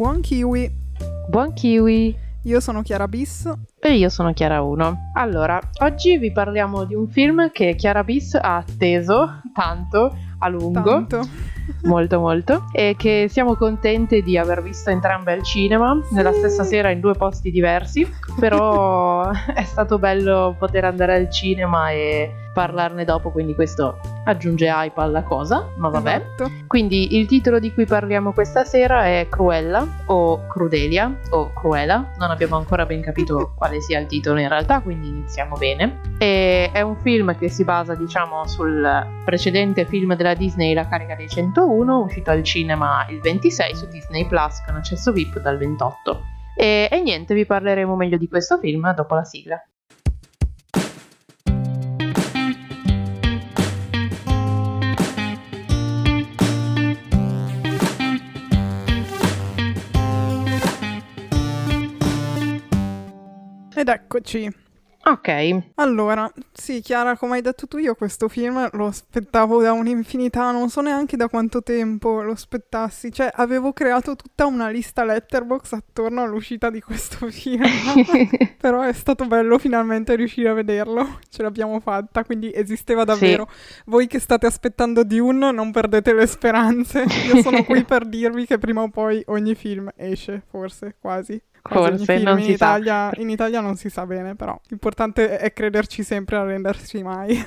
Buon kiwi! Buon kiwi! Io sono Chiara Bis. E io sono Chiara 1. Allora, oggi vi parliamo di un film che Chiara Bis ha atteso tanto, a lungo. Tanto. Molto. E che siamo contente di aver visto entrambe al cinema, sì, nella stessa sera in due posti diversi. Però è stato bello poter andare al cinema e parlarne dopo, quindi questo aggiunge hype alla cosa, ma vabbè. Esatto. Quindi il titolo di cui parliamo questa sera è Cruella o Crudelia o Cruella, non abbiamo ancora ben capito quale sia il titolo in realtà, quindi iniziamo bene. E è un film che si basa, diciamo, sul precedente film della Disney La Carica dei 101, uscito al cinema il 26 su Disney Plus con accesso VIP dal 28. E niente, vi parleremo meglio di questo film dopo la sigla. Ed eccoci. Ok. Allora, sì, Chiara, come hai detto tu, io questo film lo aspettavo da un'infinità, non so neanche da quanto tempo lo aspettassi. Cioè, avevo creato tutta una lista Letterbox attorno all'uscita di questo film. Però è stato bello finalmente riuscire a vederlo. Ce l'abbiamo fatta, quindi esisteva davvero. Sì. Voi che state aspettando Dune, non perdete le speranze. Io sono qui per dirvi che prima o poi ogni film esce, forse, quasi. Forse non si sa. In Italia non si sa bene, però l'importante è crederci sempre e arrenderci mai.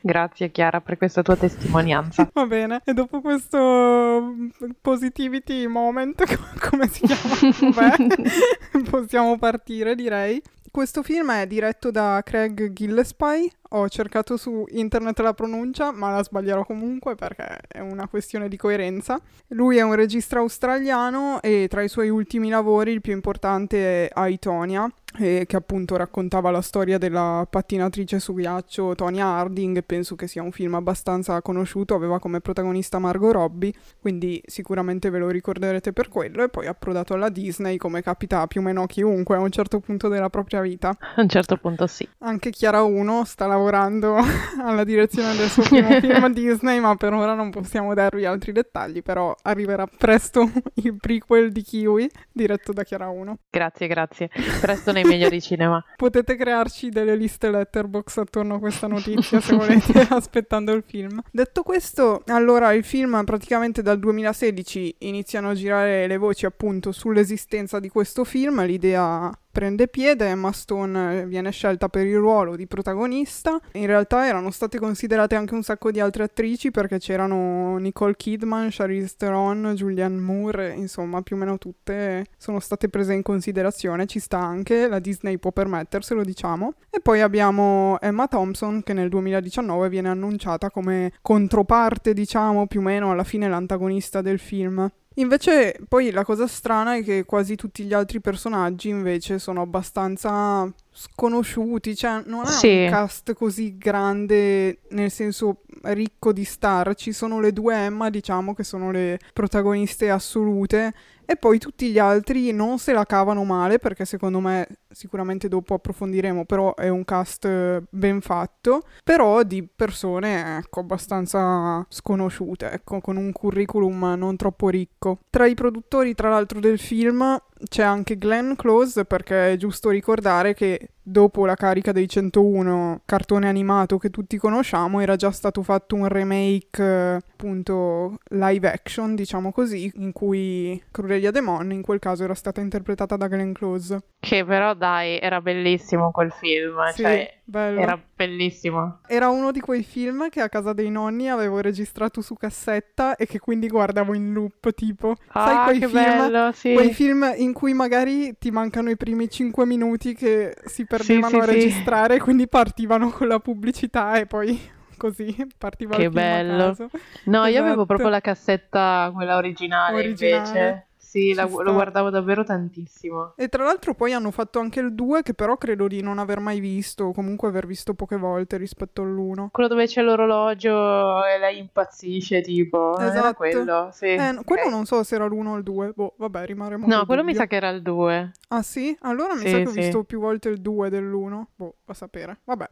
Grazie Chiara per questa tua testimonianza. Va bene, e dopo questo positivity moment, come si chiama? Vabbè, possiamo partire, direi. Questo film è diretto da Craig Gillespie. Ho cercato su internet la pronuncia, ma la sbaglierò comunque perché è una questione di coerenza. Lui è un regista australiano e tra i suoi ultimi lavori il più importante è I, Tonya, che appunto raccontava la storia della pattinatrice su ghiaccio Tonya Harding. Penso che sia un film abbastanza conosciuto, aveva come protagonista Margot Robbie, quindi sicuramente ve lo ricorderete per quello. E poi è approdato alla Disney, come capita più o meno a chiunque a un certo punto della propria vita. A un certo punto sì. Anche Chiara 1 sta lavorando alla direzione del suo primo film Disney, ma per ora non possiamo darvi altri dettagli, però arriverà presto il prequel di Kiwi diretto da Chiara 1. Grazie, presto nei migliori cinema. Potete crearci delle liste Letterbox attorno a questa notizia se volete, aspettando il film. Detto questo, allora il film praticamente dal 2016 iniziano a girare le voci appunto sull'esistenza di questo film, l'idea prende piede, Emma Stone viene scelta per il ruolo di protagonista. In realtà erano state considerate anche un sacco di altre attrici, perché c'erano Nicole Kidman, Charlize Theron, Julianne Moore, insomma più o meno tutte sono state prese in considerazione, ci sta anche, la Disney può permetterselo, diciamo. E poi abbiamo Emma Thompson che nel 2019 viene annunciata come controparte, diciamo, più o meno alla fine l'antagonista del film. Invece poi la cosa strana è che quasi tutti gli altri personaggi invece sono abbastanza sconosciuti, cioè non è un cast così grande, nel senso ricco di star. Ci sono le due Emma, diciamo, che sono le protagoniste assolute, e poi tutti gli altri non se la cavano male, perché secondo me, sicuramente dopo approfondiremo, però è un cast ben fatto, però di persone, ecco, abbastanza sconosciute, ecco, con un curriculum non troppo ricco. Tra i produttori, tra l'altro, del film c'è anche Glenn Close, perché è giusto ricordare che dopo La Carica dei 101, cartone animato che tutti conosciamo, era già stato fatto un remake, appunto live action, diciamo così, in cui Crudelia Demon, in quel caso, era stata interpretata da Glenn Close. Che però dai, era bellissimo quel film, sì, cioè bello. Era bellissimo. Era uno di quei film che a casa dei nonni avevo registrato su cassetta e che quindi guardavo in loop, tipo. Ah, sai quei film, bello, sì, quei film in cui magari ti mancano i primi 5 minuti che si perdevano a registrare, quindi partivano con la pubblicità e poi così partiva il film. Che bello. A caso. No, esatto. Io avevo proprio la cassetta, quella originale. Invece. Sì, lo guardavo davvero tantissimo. E tra l'altro poi hanno fatto anche il 2, che però credo di non aver mai visto, o comunque aver visto poche volte rispetto all'1. Quello dove c'è l'orologio e lei impazzisce, tipo. Esatto. Era quello, sì. Okay. Quello non so se era l'1 o il 2, boh, vabbè, rimarremo. No, quello dubbio. Mi sa che era il 2. Ah sì? Allora mi sa che ho visto più volte il 2 dell'1. Boh, a sapere. Vabbè,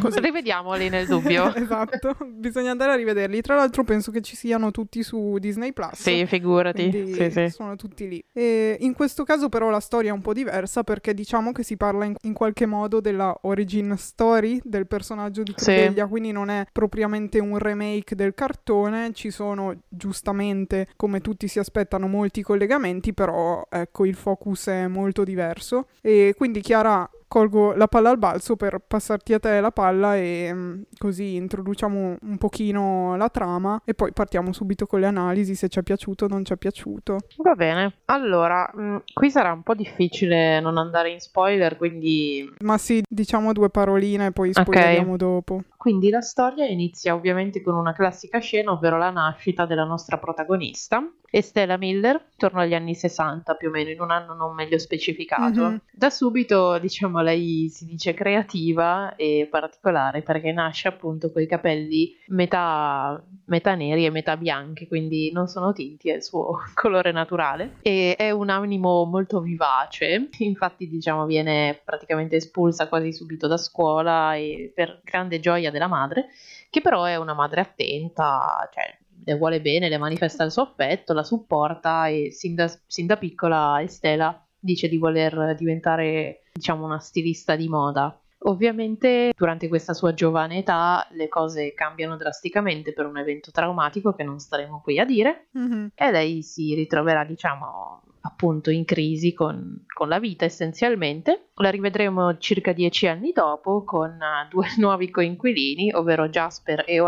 così. Rivediamoli nel dubbio. Esatto, bisogna andare a rivederli. Tra l'altro penso che ci siano tutti su Disney Plus. Sì, figurati. Sì. Sono tutti lì. E in questo caso però la storia è un po' diversa, perché diciamo che si parla in qualche modo della origin story del personaggio di Crudelia, quindi non è propriamente un remake del cartone. Ci sono, giustamente, come tutti si aspettano, molti collegamenti, però ecco, il focus è molto diverso. E quindi Chiara, colgo la palla al balzo per passarti a te la palla e così introduciamo un pochino la trama e poi partiamo subito con le analisi, se ci è piaciuto o non ci è piaciuto. Va bene, allora qui sarà un po' difficile non andare in spoiler, quindi... Ma sì, diciamo due paroline e poi spoileriamo dopo. Quindi la storia inizia ovviamente con una classica scena, ovvero la nascita della nostra protagonista. Stella Miller torna agli anni 60 più o meno, in un anno non meglio specificato. Mm-hmm. Da subito, diciamo, lei si dice creativa e particolare, perché nasce appunto coi capelli metà neri e metà bianchi, quindi non sono tinti, è il suo colore naturale, e è un animo molto vivace. Infatti, diciamo, viene praticamente espulsa quasi subito da scuola, e per grande gioia della madre, che però è una madre attenta, cioè le vuole bene, le manifesta il suo affetto, la supporta, e sin da piccola Estela dice di voler diventare, diciamo, una stilista di moda. Ovviamente durante questa sua giovane età le cose cambiano drasticamente per un evento traumatico che non staremo qui a dire, mm-hmm. e lei si ritroverà, diciamo, appunto in crisi con la vita essenzialmente. La rivedremo circa 10 anni dopo con due nuovi coinquilini, ovvero Jasper e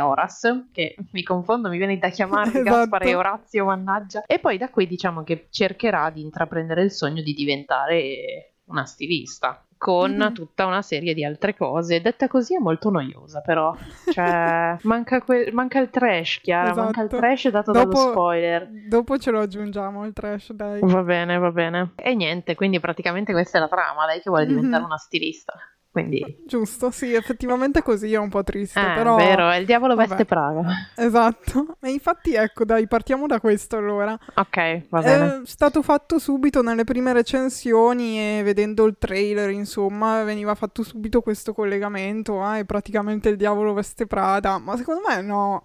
Horace, che mi confondo, mi viene da chiamarli esatto. Gaspar e Orazio, mannaggia. E poi da qui, diciamo, che cercherà di intraprendere il sogno di diventare una stilista, con mm-hmm. tutta una serie di altre cose. Detta così è molto noiosa, però, cioè, manca il trash, Chiara, esatto. Manca il trash dato dallo spoiler. Dopo ce lo aggiungiamo il trash, dai. Va bene. E niente, quindi praticamente questa è la trama, lei che vuole diventare una stilista. Quindi... Giusto, sì, effettivamente così è un po' triste, però... È vero, è il diavolo veste Praga. Esatto, e infatti ecco, dai, partiamo da questo allora. Ok, va bene. È stato fatto subito nelle prime recensioni e vedendo il trailer, insomma, veniva fatto subito questo collegamento, è praticamente il diavolo veste Prada, ma secondo me no,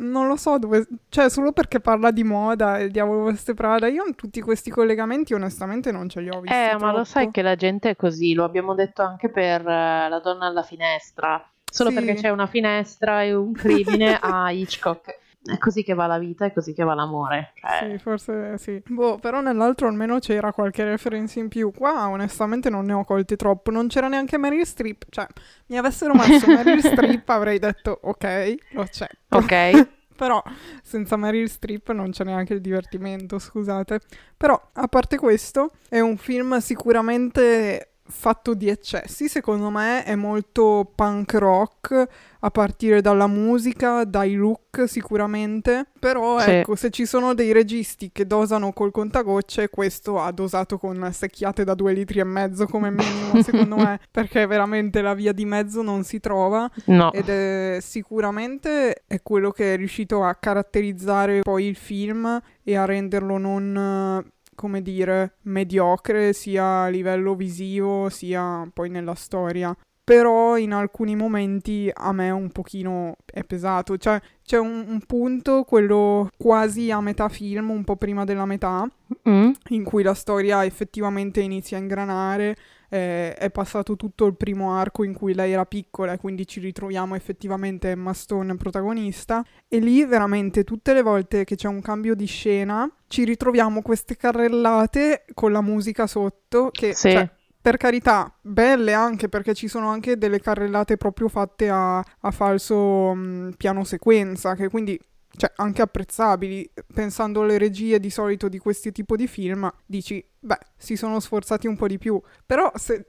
non lo so dove... Cioè, solo perché parla di moda il diavolo veste Prada, io tutti questi collegamenti onestamente non ce li ho visti troppo. Ma lo sai che la gente è così, lo abbiamo detto anche per La donna alla finestra, solo sì. Perché c'è una finestra e un crimine a Hitchcock. È così che va la vita, è così che va l'amore. Sì, forse sì. Però nell'altro almeno c'era qualche reference in più. Qua onestamente non ne ho colte troppo. Non c'era neanche Meryl Streep. Cioè, mi avessero messo Meryl Streep avrei detto ok, lo accetto. Ok. Però senza Meryl Streep non c'è neanche il divertimento, scusate. Però, a parte questo, è un film sicuramente... fatto di eccessi, secondo me è molto punk rock a partire dalla musica, dai look sicuramente, però sì. Ecco, se ci sono dei registi che dosano col contagocce, questo ha dosato con secchiate da 2,5 litri come minimo, secondo me, perché veramente la via di mezzo non si trova, no. Ed è sicuramente è quello che è riuscito a caratterizzare poi il film e a renderlo non... come dire, mediocre sia a livello visivo sia poi nella storia. Però in alcuni momenti a me un pochino è pesato, cioè c'è un punto, quello quasi a metà film, un po' prima della metà, in cui la storia effettivamente inizia a ingranare, è passato tutto il primo arco in cui lei era piccola e quindi ci ritroviamo effettivamente Emma Stone protagonista, e lì veramente tutte le volte che c'è un cambio di scena ci ritroviamo queste carrellate con la musica sotto, che... Sì. Cioè, per carità, belle anche, perché ci sono anche delle carrellate proprio fatte a falso piano sequenza, che quindi, cioè, anche apprezzabili. Pensando alle regie di solito di questi tipo di film, dici, beh, si sono sforzati un po' di più. Però se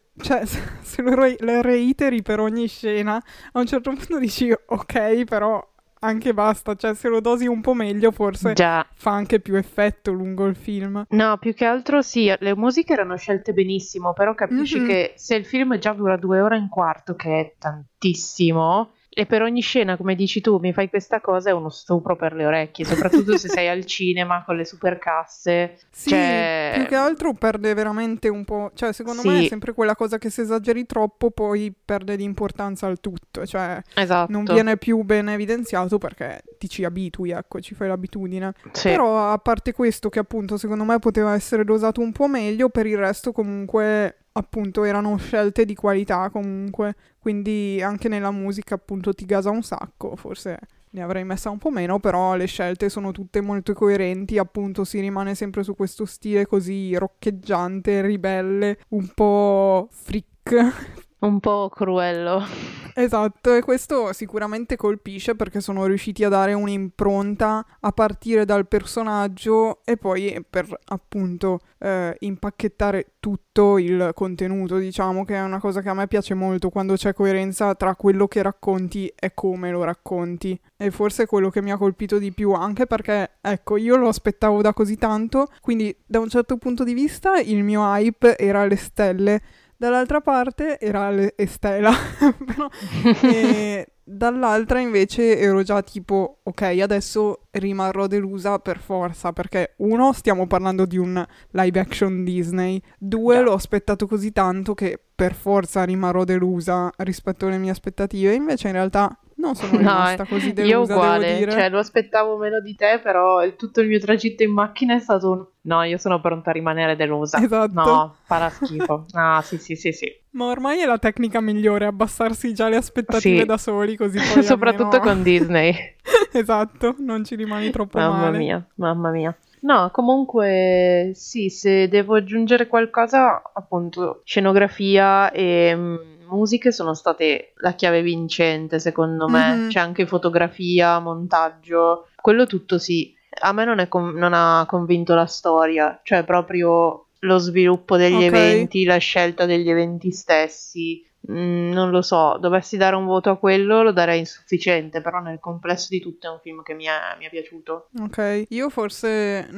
le reiteri per ogni scena, a un certo punto dici, ok, però... anche basta, cioè se lo dosi un po' meglio forse già. Fa anche più effetto lungo il film. No, più che altro sì, le musiche erano scelte benissimo, però capisci che se il film già dura 2 ore e un quarto, che è tantissimo, E per ogni scena, come dici tu, mi fai questa cosa, è uno stupro per le orecchie, soprattutto se sei al cinema con le supercasse. Sì, cioè... più che altro perde veramente un po', cioè secondo me è sempre quella cosa che se esageri troppo poi perde di importanza al tutto, cioè non viene più ben evidenziato perché ti ci abitui, ecco, ci fai l'abitudine. Sì. Però a parte questo che appunto secondo me poteva essere dosato un po' meglio, per il resto comunque... appunto erano scelte di qualità comunque, quindi anche nella musica appunto ti gasa un sacco, forse ne avrei messa un po' meno, però le scelte sono tutte molto coerenti, appunto si rimane sempre su questo stile così roccheggiante, ribelle, un po' freak. Un po' cruello. Esatto, e questo sicuramente colpisce perché sono riusciti a dare un'impronta a partire dal personaggio e poi per appunto impacchettare tutto il contenuto, diciamo, che è una cosa che a me piace molto quando c'è coerenza tra quello che racconti e come lo racconti. E forse è quello che mi ha colpito di più, anche perché, ecco, io lo aspettavo da così tanto, quindi da un certo punto di vista il mio hype era alle stelle. Dall'altra parte era Estela, però, e dall'altra invece ero già tipo, ok, adesso rimarrò delusa per forza, perché uno, stiamo parlando di un live action Disney, due, l'ho aspettato così tanto che per forza rimarrò delusa rispetto alle mie aspettative, invece in realtà... non sono rimasta così delusa, io uguale, devo dire. Cioè lo aspettavo meno di te, però tutto il mio tragitto in macchina è stato un... no, io sono pronta a rimanere delusa. Esatto. No, farà schifo. Ah, sì. Ma ormai è la tecnica migliore, abbassarsi già le aspettative da soli, così poi soprattutto almeno... con Disney. Esatto, non ci rimani troppo male. Mamma mia, mamma mia. No, comunque sì, se devo aggiungere qualcosa, appunto, scenografia e... musiche sono state la chiave vincente secondo me, c'è anche fotografia, montaggio, quello tutto sì, a me non ha convinto la storia, cioè proprio lo sviluppo degli eventi, la scelta degli eventi stessi, non lo so, dovessi dare un voto a quello lo darei insufficiente, però nel complesso di tutto è un film che mi è piaciuto. Ok, io forse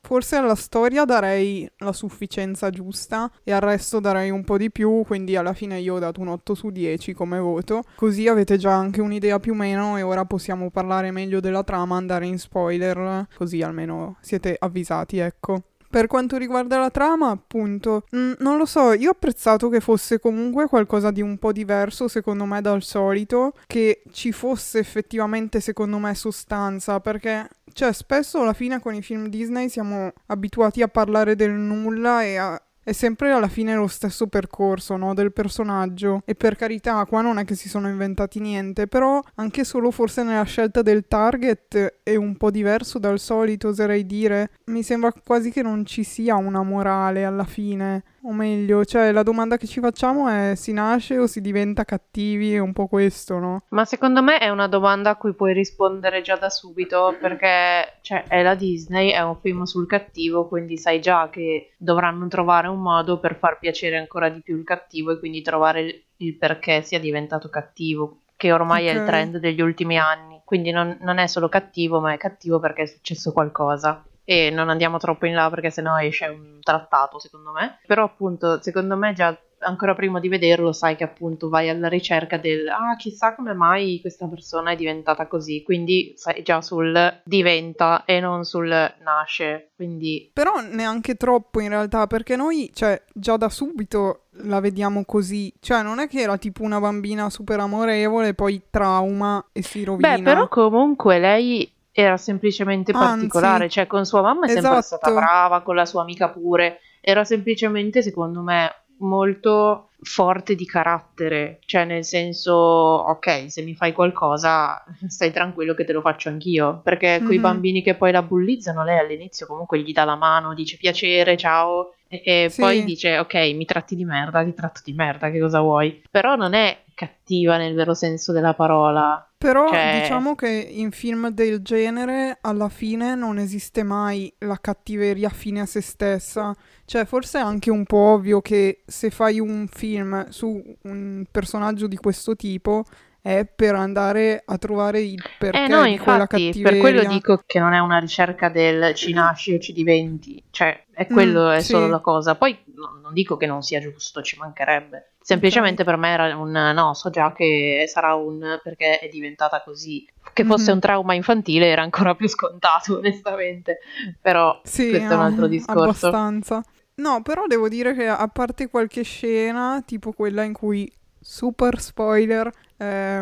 forse alla storia darei la sufficienza giusta e al resto darei un po' di più, quindi alla fine io ho dato un 8 su 10 come voto, così avete già anche un'idea più o meno e ora possiamo parlare meglio della trama, andare in spoiler, così almeno siete avvisati, ecco. Per quanto riguarda la trama, appunto, non lo so, io ho apprezzato che fosse comunque qualcosa di un po' diverso, secondo me, dal solito, che ci fosse effettivamente, secondo me, sostanza, perché, cioè, spesso alla fine con i film Disney siamo abituati a parlare del nulla e a... è sempre alla fine lo stesso percorso, no? Del personaggio. E per carità, qua non è che si sono inventati niente, però anche solo forse nella scelta del target è un po' diverso dal solito, oserei dire. Mi sembra quasi che non ci sia una morale alla fine. O meglio, cioè la domanda che ci facciamo è: si nasce o si diventa cattivi? È un po' questo, no? Ma secondo me è una domanda a cui puoi rispondere già da subito, perché cioè, è la Disney, è un film sul cattivo, quindi sai già che dovranno trovare un modo per far piacere ancora di più il cattivo e quindi trovare il perché sia diventato cattivo, che ormai è il trend degli ultimi anni, quindi non è solo cattivo, ma è cattivo perché è successo qualcosa. E non andiamo troppo in là perché sennò esce un trattato, secondo me. Però appunto, secondo me già ancora prima di vederlo sai che appunto vai alla ricerca del chissà come mai questa persona è diventata così, quindi sai già sul diventa e non sul nasce, quindi... Però neanche troppo in realtà, perché noi, cioè, già da subito la vediamo così, cioè non è che era tipo una bambina super amorevole, poi trauma e si rovina. Beh, però comunque lei... era semplicemente particolare, cioè con sua mamma è sempre stata brava, con la sua amica pure, era semplicemente secondo me molto forte di carattere, cioè nel senso, ok, se mi fai qualcosa stai tranquillo che te lo faccio anch'io, perché coi bambini che poi la bullizzano lei all'inizio comunque gli dà la mano, dice piacere, ciao, e poi dice ok, mi tratti di merda, ti tratto di merda, che cosa vuoi, però non è cattiva nel vero senso della parola. Però diciamo che in film del genere alla fine non esiste mai la cattiveria fine a se stessa, cioè forse è anche un po' ovvio che se fai un film su un personaggio di questo tipo è per andare a trovare il perché di infatti, quella cattiveria. Per quello dico che non è una ricerca del ci nasci o ci diventi, cioè è quello è solo la cosa, poi non dico che non sia giusto, ci mancherebbe. semplicemente per me era un no, so già che sarà un perché è diventata così, che fosse un trauma infantile era ancora più scontato onestamente, però sì, questo è un altro discorso abbastanza. No, però devo dire che a parte qualche scena tipo quella in cui, super spoiler,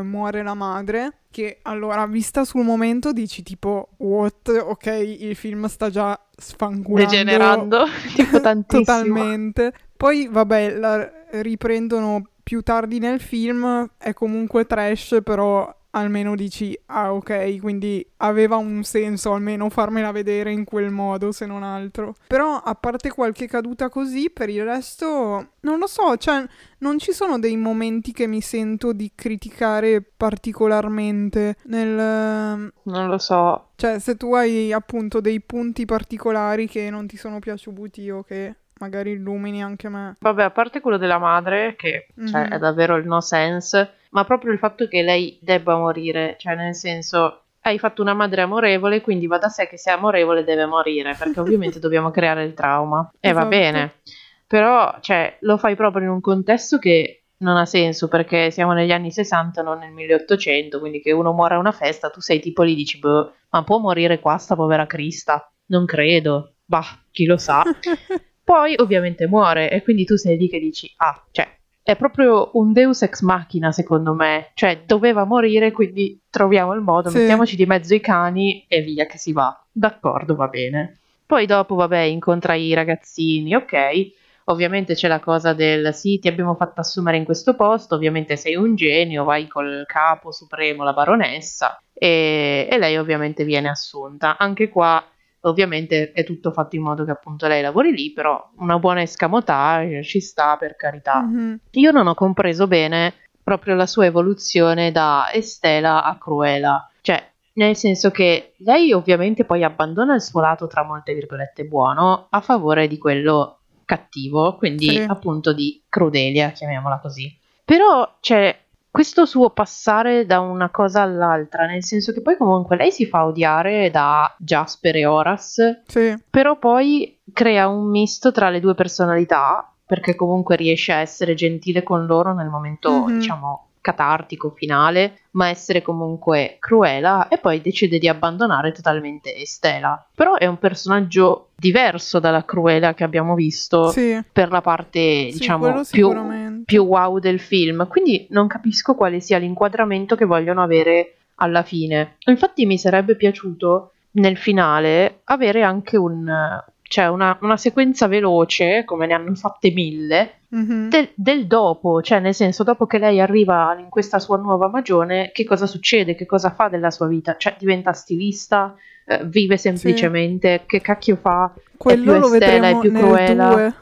muore la madre, che allora vista sul momento dici tipo what, ok, il film sta già sfangulando, degenerando tipo tantissimo totalmente, poi vabbè la riprendono più tardi nel film, è comunque trash, però almeno dici ah ok, quindi aveva un senso almeno farmela vedere in quel modo se non altro. Però a parte qualche caduta così, per il resto non lo so, cioè non ci sono dei momenti che mi sento di criticare particolarmente nel... non lo so, cioè se tu hai appunto dei punti particolari che non ti sono piaciuti o che magari illumini anche me. Vabbè, a parte quello della madre che cioè, è davvero il no sense, ma proprio il fatto che lei debba morire, cioè nel senso hai fatto una madre amorevole, quindi va da sé che se è amorevole deve morire, perché ovviamente dobbiamo creare il trauma, e esatto, va bene, però cioè, lo fai proprio in un contesto che non ha senso, perché siamo negli anni 60, non nel 1800, quindi che uno muore a una festa, tu sei tipo lì dici boh, ma può morire qua sta povera Crista? Non credo, bah, chi lo sa. Poi ovviamente muore e quindi tu sei lì che dici ah, cioè è proprio un deus ex machina secondo me, cioè doveva morire quindi troviamo il modo, sì, mettiamoci di mezzo i cani e via che si va, d'accordo, va bene. Poi dopo vabbè incontra i ragazzini, ok, ovviamente c'è la cosa del sì ti abbiamo fatto assumere in questo posto, ovviamente sei un genio, vai col capo supremo, la baronessa, e lei ovviamente viene assunta, anche qua ovviamente è tutto fatto in modo che appunto lei lavori lì, però una buona escamotage ci sta, per carità. Io non ho compreso bene proprio la sua evoluzione da Estela a Cruella, cioè nel senso che lei ovviamente poi abbandona il suo lato tra molte virgolette buono a favore di quello cattivo, quindi sì, appunto di Crudelia, chiamiamola così, però c'è questo suo passare da una cosa all'altra, nel senso che poi comunque lei si fa odiare da Jasper e Horace, sì, però poi crea un misto tra le due personalità, perché comunque riesce a essere gentile con loro nel momento, diciamo, catartico finale, ma essere comunque Cruella, e poi decide di abbandonare totalmente Estela. Però è un personaggio diverso dalla Cruella che abbiamo visto, sì, per la parte, diciamo, sì, più wow del film, quindi non capisco quale sia l'inquadramento che vogliono avere alla fine. Infatti mi sarebbe piaciuto nel finale avere anche una sequenza veloce, come ne hanno fatte 1000, del dopo, cioè nel senso dopo che lei arriva in questa sua nuova magione, che cosa succede, che cosa fa della sua vita, cioè diventa stilista, vive semplicemente, sì, che cacchio fa, quello è più Estela, è più Cruella.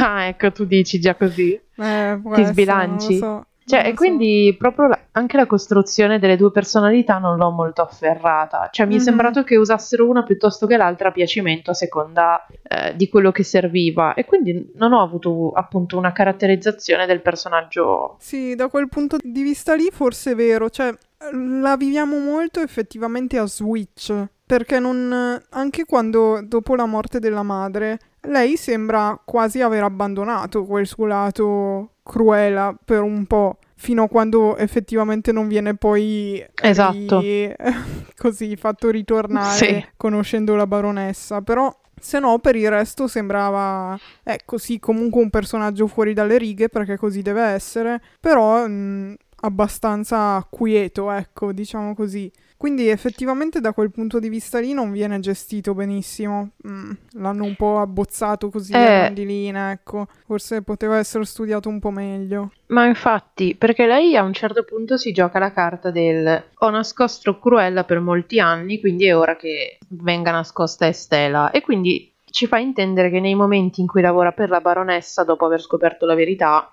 Ah ecco, tu dici già così, ti sbilanci, cioè, e quindi proprio anche la costruzione delle due personalità non l'ho molto afferrata, cioè mi è sembrato che usassero una piuttosto che l'altra a piacimento a seconda di quello che serviva, e quindi non ho avuto appunto una caratterizzazione del personaggio. Sì, da quel punto di vista lì forse è vero, cioè la viviamo molto effettivamente a Switch, perché non, anche quando dopo la morte della madre lei sembra quasi aver abbandonato quel suo lato Cruella per un po', fino a quando effettivamente non viene poi così fatto ritornare, sì, conoscendo la baronessa, però se no per il resto sembrava sì, comunque un personaggio fuori dalle righe, perché così deve essere, però abbastanza quieto, ecco, diciamo così. Quindi effettivamente da quel punto di vista lì non viene gestito benissimo, l'hanno un po' abbozzato così a rondellina, ecco, forse poteva essere studiato un po' meglio. Ma infatti, perché lei a un certo punto si gioca la carta del ho nascosto Cruella per molti anni, quindi è ora che venga nascosta Estela, e quindi ci fa intendere che nei momenti in cui lavora per la baronessa, dopo aver scoperto la verità,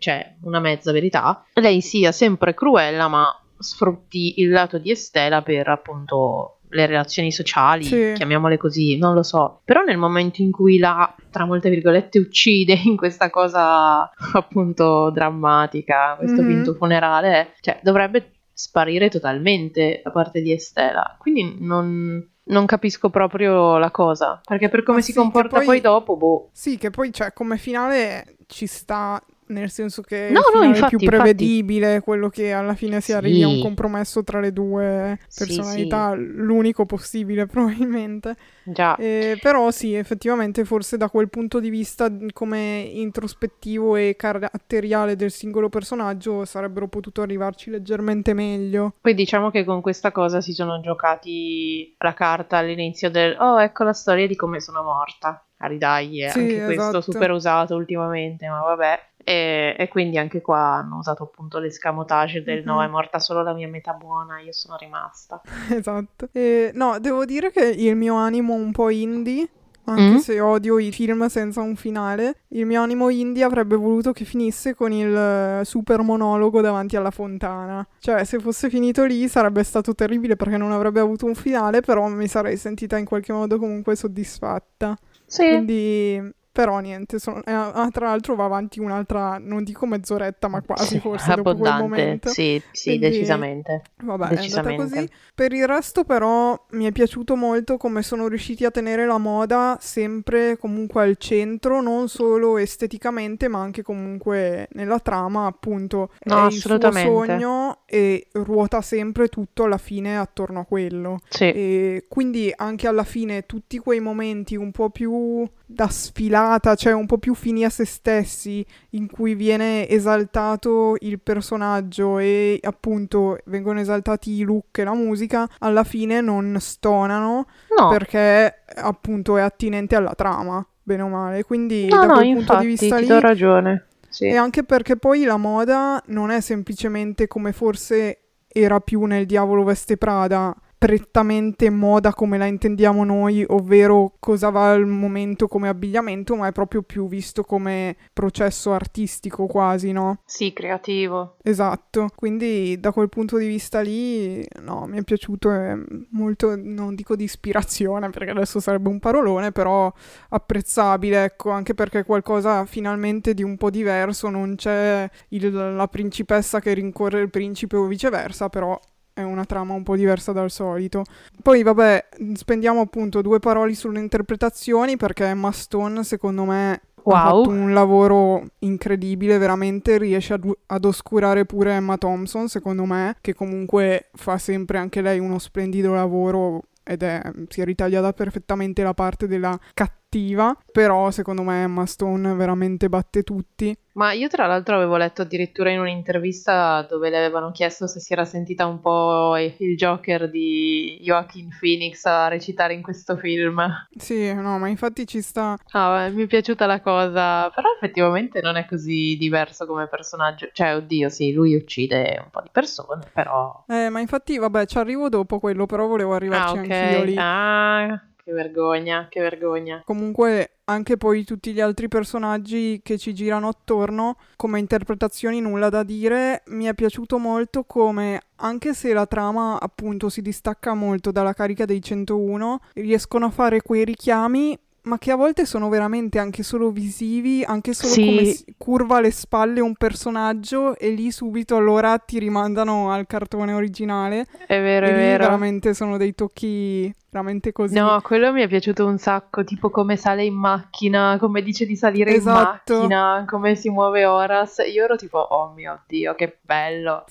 cioè una mezza verità, lei sia sempre Cruella, ma sfrutti il lato di Estela per appunto le relazioni sociali, sì, chiamiamole così, non lo so. Però nel momento in cui la, tra molte virgolette, uccide in questa cosa appunto drammatica, questo finto funerale, cioè dovrebbe sparire totalmente da parte di Estela, quindi non capisco proprio la cosa, perché per come si comporta poi dopo, boh. Sì, che poi cioè come finale ci sta nel senso che infatti, è più prevedibile quello che alla fine si arrivi a un compromesso tra le due personalità, l'unico possibile probabilmente. Già. Però sì, effettivamente forse da quel punto di vista come introspettivo e caratteriale del singolo personaggio sarebbero potuto arrivarci leggermente meglio. Poi diciamo che con questa cosa si sono giocati la carta all'inizio del ecco la storia di come sono morta. Ridaglie, questo super usato ultimamente, ma vabbè. E quindi anche qua hanno usato appunto l'escamotage del no, è morta solo la mia metà buona, io sono rimasta. Esatto. No, devo dire che il mio animo un po' indie, anche se odio i film senza un finale, il mio animo indie avrebbe voluto che finisse con il super monologo davanti alla fontana. Cioè, se fosse finito lì sarebbe stato terribile perché non avrebbe avuto un finale, però mi sarei sentita in qualche modo comunque soddisfatta. Sì. Quindi, però niente, tra l'altro va avanti un'altra, non dico mezz'oretta, ma quasi forse dopo quel momento. Sì, quindi, decisamente. Vabbè, decisamente. È andata così. Per il resto però mi è piaciuto molto come sono riusciti a tenere la moda sempre comunque al centro, non solo esteticamente ma anche comunque nella trama, appunto. No, è il suo sogno e ruota sempre tutto alla fine attorno a quello. Sì. E quindi anche alla fine tutti quei momenti un po' più da sfilata, cioè un po' più fini a se stessi, in cui viene esaltato il personaggio e appunto vengono esaltati i look e la musica, alla fine non stonano perché appunto è attinente alla trama, bene o male. Quindi da quel punto di vista lì ti do ragione. Sì. E anche perché poi la moda non è semplicemente, come forse era più nel Diavolo Veste Prada, prettamente moda come la intendiamo noi, ovvero cosa va al momento come abbigliamento, ma è proprio più visto come processo artistico quasi, no? Sì, creativo. Esatto, quindi da quel punto di vista lì, no, mi è piaciuto, è molto, non dico di ispirazione perché adesso sarebbe un parolone, però apprezzabile, ecco, anche perché qualcosa finalmente di un po' diverso, non c'è la principessa che rincorre il principe o viceversa, però è una trama un po' diversa dal solito. Poi vabbè, spendiamo appunto due parole sulle interpretazioni perché Emma Stone secondo me ha fatto un lavoro incredibile, veramente riesce ad oscurare pure Emma Thompson secondo me, che comunque fa sempre anche lei uno splendido lavoro ed è, si è ritagliata perfettamente la parte della cattiva, però secondo me Emma Stone veramente batte tutti. Ma io tra l'altro avevo letto addirittura in un'intervista dove le avevano chiesto se si era sentita un po' il Joker di Joaquin Phoenix a recitare in questo film. Sì, no, ma infatti ci sta. Ah, mi è piaciuta la cosa, però effettivamente non è così diverso come personaggio, cioè oddio sì, lui uccide un po' di persone, però... ma infatti vabbè, ci arrivo dopo quello, però volevo arrivarci anch'io lì. Che vergogna, che vergogna. Comunque anche poi tutti gli altri personaggi che ci girano attorno, come interpretazioni nulla da dire. Mi è piaciuto molto come, anche se la trama appunto si distacca molto dalla Carica dei 101, riescono a fare quei richiami, ma che a volte sono veramente anche solo visivi, anche solo come si curva le spalle un personaggio e lì subito allora ti rimandano al cartone originale. È vero, è vero. Veramente sono dei tocchi veramente così. No, quello mi è piaciuto un sacco, tipo come sale in macchina, come dice di salire in macchina, come si muove Horace. Io ero tipo, oh mio Dio, che bello,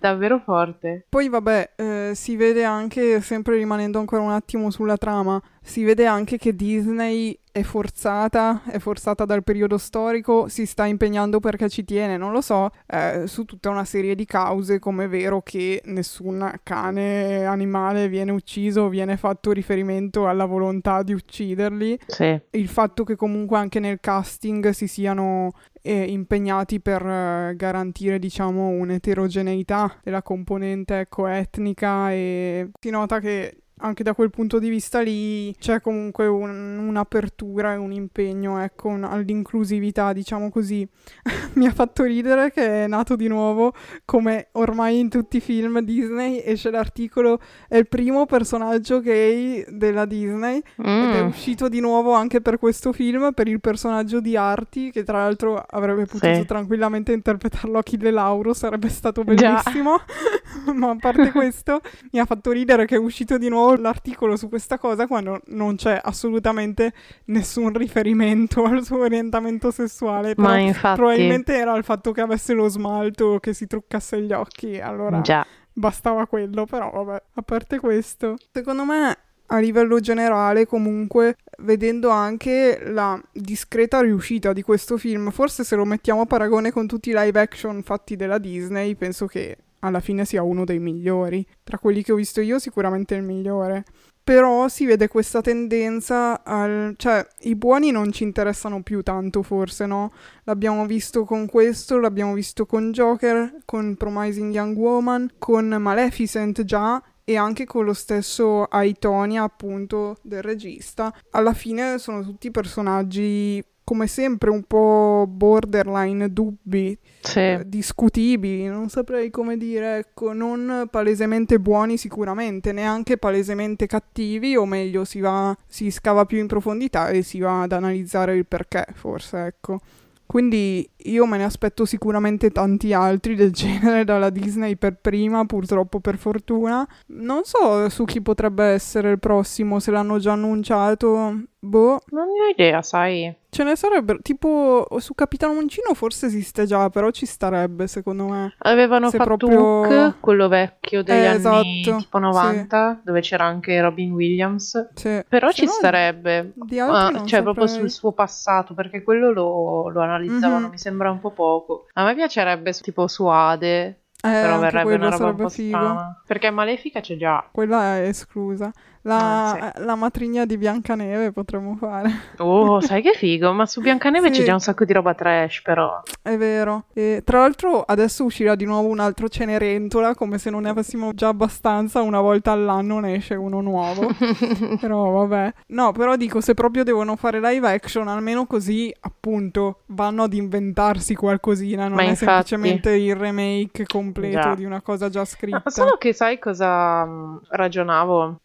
davvero forte. Poi vabbè, si vede anche, sempre rimanendo ancora un attimo sulla trama, si vede anche che Disney è forzata dal periodo storico, si sta impegnando perché ci tiene, non lo so, su tutta una serie di cause, come è vero che nessun cane animale viene ucciso, viene fatto riferimento alla volontà di ucciderli. Sì. Il fatto che comunque anche nel casting si siano impegnati per garantire, diciamo, un'eterogeneità della componente, ecco, etnica, e si nota che anche da quel punto di vista lì c'è comunque un'apertura e un impegno, ecco, all'inclusività, diciamo così. Mi ha fatto ridere che è nato di nuovo, come ormai in tutti i film Disney, esce l'articolo, è il primo personaggio gay della Disney, ed è uscito di nuovo anche per questo film, per il personaggio di Artie, che tra l'altro avrebbe potuto tranquillamente interpretarlo Achille Lauro, sarebbe stato bellissimo. Ma a parte questo, mi ha fatto ridere che è uscito di nuovo ho l'articolo su questa cosa quando non c'è assolutamente nessun riferimento al suo orientamento sessuale. Ma infatti... probabilmente era il fatto che avesse lo smalto, che si truccasse gli occhi, allora già bastava quello, però vabbè, a parte questo. Secondo me, a livello generale, comunque, vedendo anche la discreta riuscita di questo film, forse se lo mettiamo a paragone con tutti i live action fatti della Disney, penso che alla fine sia uno dei migliori. Tra quelli che ho visto io, sicuramente il migliore. Però si vede questa tendenza al... cioè, i buoni non ci interessano più tanto, forse, no? L'abbiamo visto con questo, l'abbiamo visto con Joker, con Promising Young Woman, con Maleficent già, e anche con lo stesso I, Tonya, appunto, del regista. Alla fine sono tutti personaggi, come sempre, un po' borderline, dubbi, sì, discutibili, non saprei come dire, ecco, non palesemente buoni sicuramente, neanche palesemente cattivi, o meglio si scava più in profondità e si va ad analizzare il perché, forse, ecco. Quindi io me ne aspetto sicuramente tanti altri del genere dalla Disney per prima, purtroppo, per fortuna. Non so su chi potrebbe essere il prossimo, se l'hanno già annunciato, boh. Non ne ho idea, sai. Ce ne sarebbero, tipo su Capitan Uncino forse esiste già, però ci starebbe, secondo me. Avevano se fatto proprio... Hook, quello vecchio degli anni esatto, tipo 90, sì, dove c'era anche Robin Williams, sì, però se ci starebbe, cioè proprio sul suo passato, perché quello lo analizzavano, mi sembra un po' poco. A me piacerebbe tipo su Ade, però verrebbe una roba un po' strana, perché Malefica c'è già. Quella è esclusa. La matrigna di Biancaneve potremmo fare. Oh, sai che figo, ma su Biancaneve sì, c'è già un sacco di roba trash, però. È vero. E tra l'altro adesso uscirà di nuovo un altro Cenerentola, come se non ne avessimo già abbastanza, una volta all'anno ne esce uno nuovo. Però vabbè. No, però dico, se proprio devono fare live action, almeno così, appunto, vanno ad inventarsi qualcosina, non ma è infatti semplicemente il remake completo di una cosa già scritta. Ma solo che sai cosa ragionavo?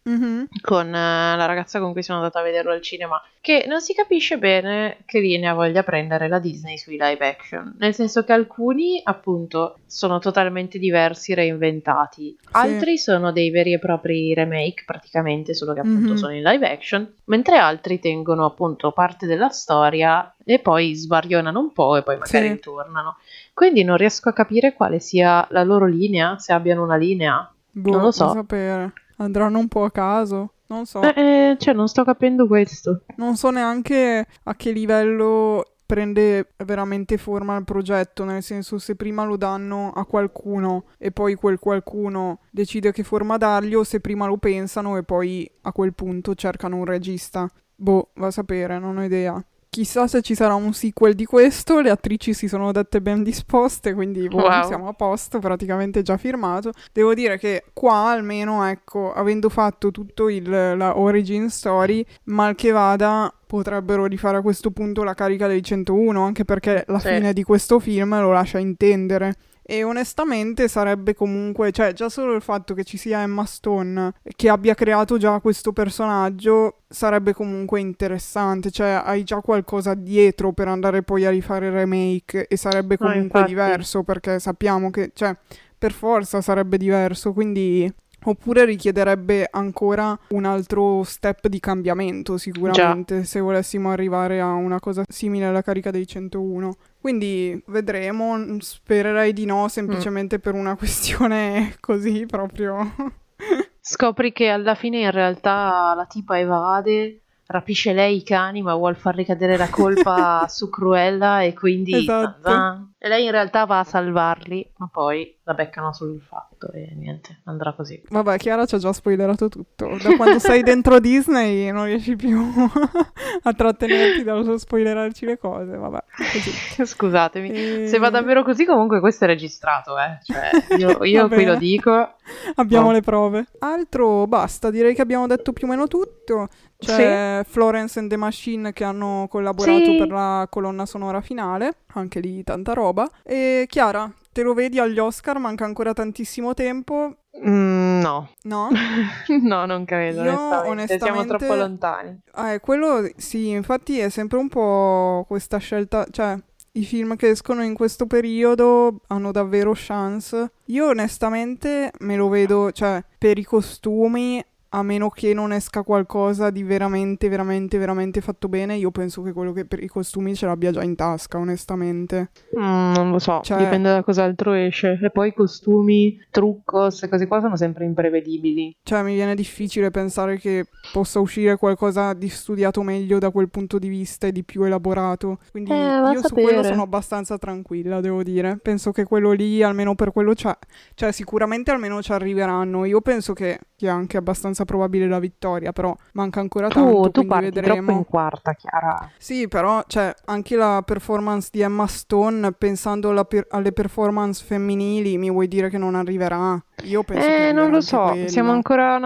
Con la ragazza con cui sono andata a vederlo al cinema, che non si capisce bene che linea voglia prendere la Disney sui live action, nel senso che alcuni, appunto, sono totalmente diversi, reinventati, altri sono dei veri e propri remake praticamente, solo che appunto sono in live action, mentre altri tengono appunto parte della storia e poi sbarionano un po' e poi magari ritornano. Quindi non riesco a capire quale sia la loro linea, se abbiano una linea, non lo so. Non sapere. Andranno un po' a caso, non so. Cioè, non sto capendo questo. Non so neanche a che livello prende veramente forma il progetto, nel senso, se prima lo danno a qualcuno e poi quel qualcuno decide che forma dargli, o se prima lo pensano e poi a quel punto cercano un regista. Boh, va a sapere, non ho idea. Chissà se ci sarà un sequel di questo, le attrici si sono dette ben disposte, quindi siamo a posto, praticamente già firmato. Devo dire che qua almeno, ecco, avendo fatto tutto la origin story, mal che vada potrebbero rifare a questo punto La Carica dei 101, anche perché la fine di questo film lo lascia intendere. E onestamente sarebbe comunque, cioè già solo il fatto che ci sia Emma Stone, che abbia creato già questo personaggio, sarebbe comunque interessante, cioè hai già qualcosa dietro per andare poi a rifare il remake, e sarebbe comunque diverso, perché sappiamo che, cioè, per forza sarebbe diverso, quindi... Oppure richiederebbe ancora un altro step di cambiamento, sicuramente, se volessimo arrivare a una cosa simile alla Carica dei 101. Quindi vedremo, spererei di no, semplicemente per una questione così proprio. Scopri che alla fine in realtà la tipa evade, rapisce lei i cani, ma vuol far ricadere la colpa su Cruella, e quindi... E lei in realtà va a salvarli, ma poi la beccano sul fatto e niente, andrà così. Vabbè, Chiara ci ha già spoilerato tutto. Da quando sei dentro Disney non riesci più a trattenerti dallo spoilerarci le cose, vabbè, così. Scusatemi, se va davvero così, comunque questo è registrato, cioè, io qui lo dico. Abbiamo le prove. Altro, basta, direi che abbiamo detto più o meno tutto. C'è Florence and the Machine, che hanno collaborato per la colonna sonora finale, anche lì tanta roba. E Chiara, te lo vedi agli Oscar? Manca ancora tantissimo tempo. No? No, non credo. Io, onestamente, siamo troppo lontani. Quello sì, infatti è sempre un po' questa scelta, cioè i film che escono in questo periodo hanno davvero chance. Io onestamente me lo vedo, cioè per i costumi a meno che non esca qualcosa di veramente fatto bene, io penso che quello che per i costumi ce l'abbia già in tasca, onestamente. Non lo so, cioè... dipende da cos'altro esce. E poi costumi, trucco, queste cose qua sono sempre imprevedibili. Cioè mi viene difficile pensare che possa uscire qualcosa di studiato meglio da quel punto di vista e di più elaborato. Quindi io su quello sono abbastanza tranquilla, devo dire. Penso che quello lì, almeno per quello c'è. Cioè sicuramente almeno ci arriveranno. Io penso che sia anche abbastanza probabile la vittoria, però manca ancora tanto, tu quindi vedremo. Troppo in quarta, Chiara. Sì, però cioè, anche la performance di Emma Stone, pensando alle performance femminili, mi vuoi dire che non arriverà? Io penso che non lo so, quella. siamo ancora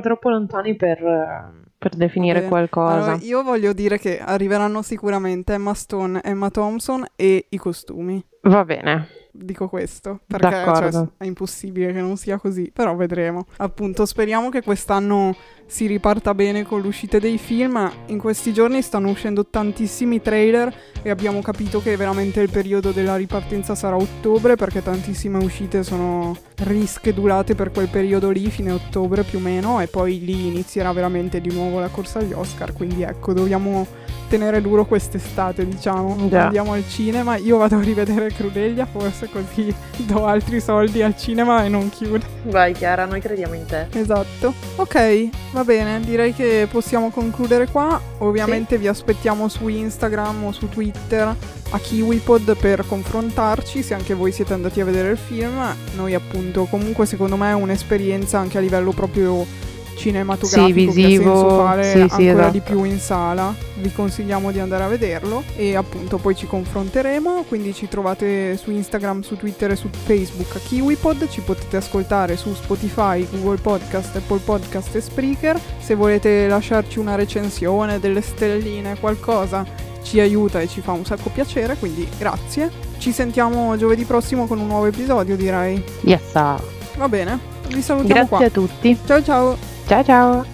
troppo lontani per definire qualcosa. Allora, io voglio dire che arriveranno sicuramente Emma Stone, Emma Thompson e i costumi. Va bene. Dico questo, perché cioè, è impossibile che non sia così, però vedremo. Appunto, speriamo che quest'anno si riparta bene con l'uscita dei film. In questi giorni stanno uscendo tantissimi trailer e abbiamo capito che veramente il periodo della ripartenza sarà ottobre, perché tantissime uscite sono rischedulate per quel periodo lì, fine ottobre più o meno, e poi lì inizierà veramente di nuovo la corsa agli Oscar, quindi ecco, dobbiamo tenere duro quest'estate, diciamo. Yeah. Andiamo al cinema, io vado a rivedere Crudelia, forse così do altri soldi al cinema e non chiudo. Vai Chiara, noi crediamo in te. Esatto. Ok, va bene, direi che possiamo concludere qua. Ovviamente sì. Vi aspettiamo su Instagram o su Twitter a KiwiPod per confrontarci se anche voi siete andati a vedere il film. Noi appunto, comunque secondo me è un'esperienza anche a livello proprio cinematografico, sì, visivo, che ha senso fare ancora di più in sala. Vi consigliamo di andare a vederlo e appunto poi ci confronteremo, quindi ci trovate su Instagram, su Twitter e su Facebook a KiwiPod, ci potete ascoltare su Spotify, Google Podcast, Apple Podcast e Spreaker. Se volete lasciarci una recensione, delle stelline, qualcosa, ci aiuta e ci fa un sacco piacere, quindi grazie. Ci sentiamo giovedì prossimo con un nuovo episodio, direi. Yes. Va bene, vi salutiamo qua. Grazie a tutti. Ciao ciao. Ciao ciao.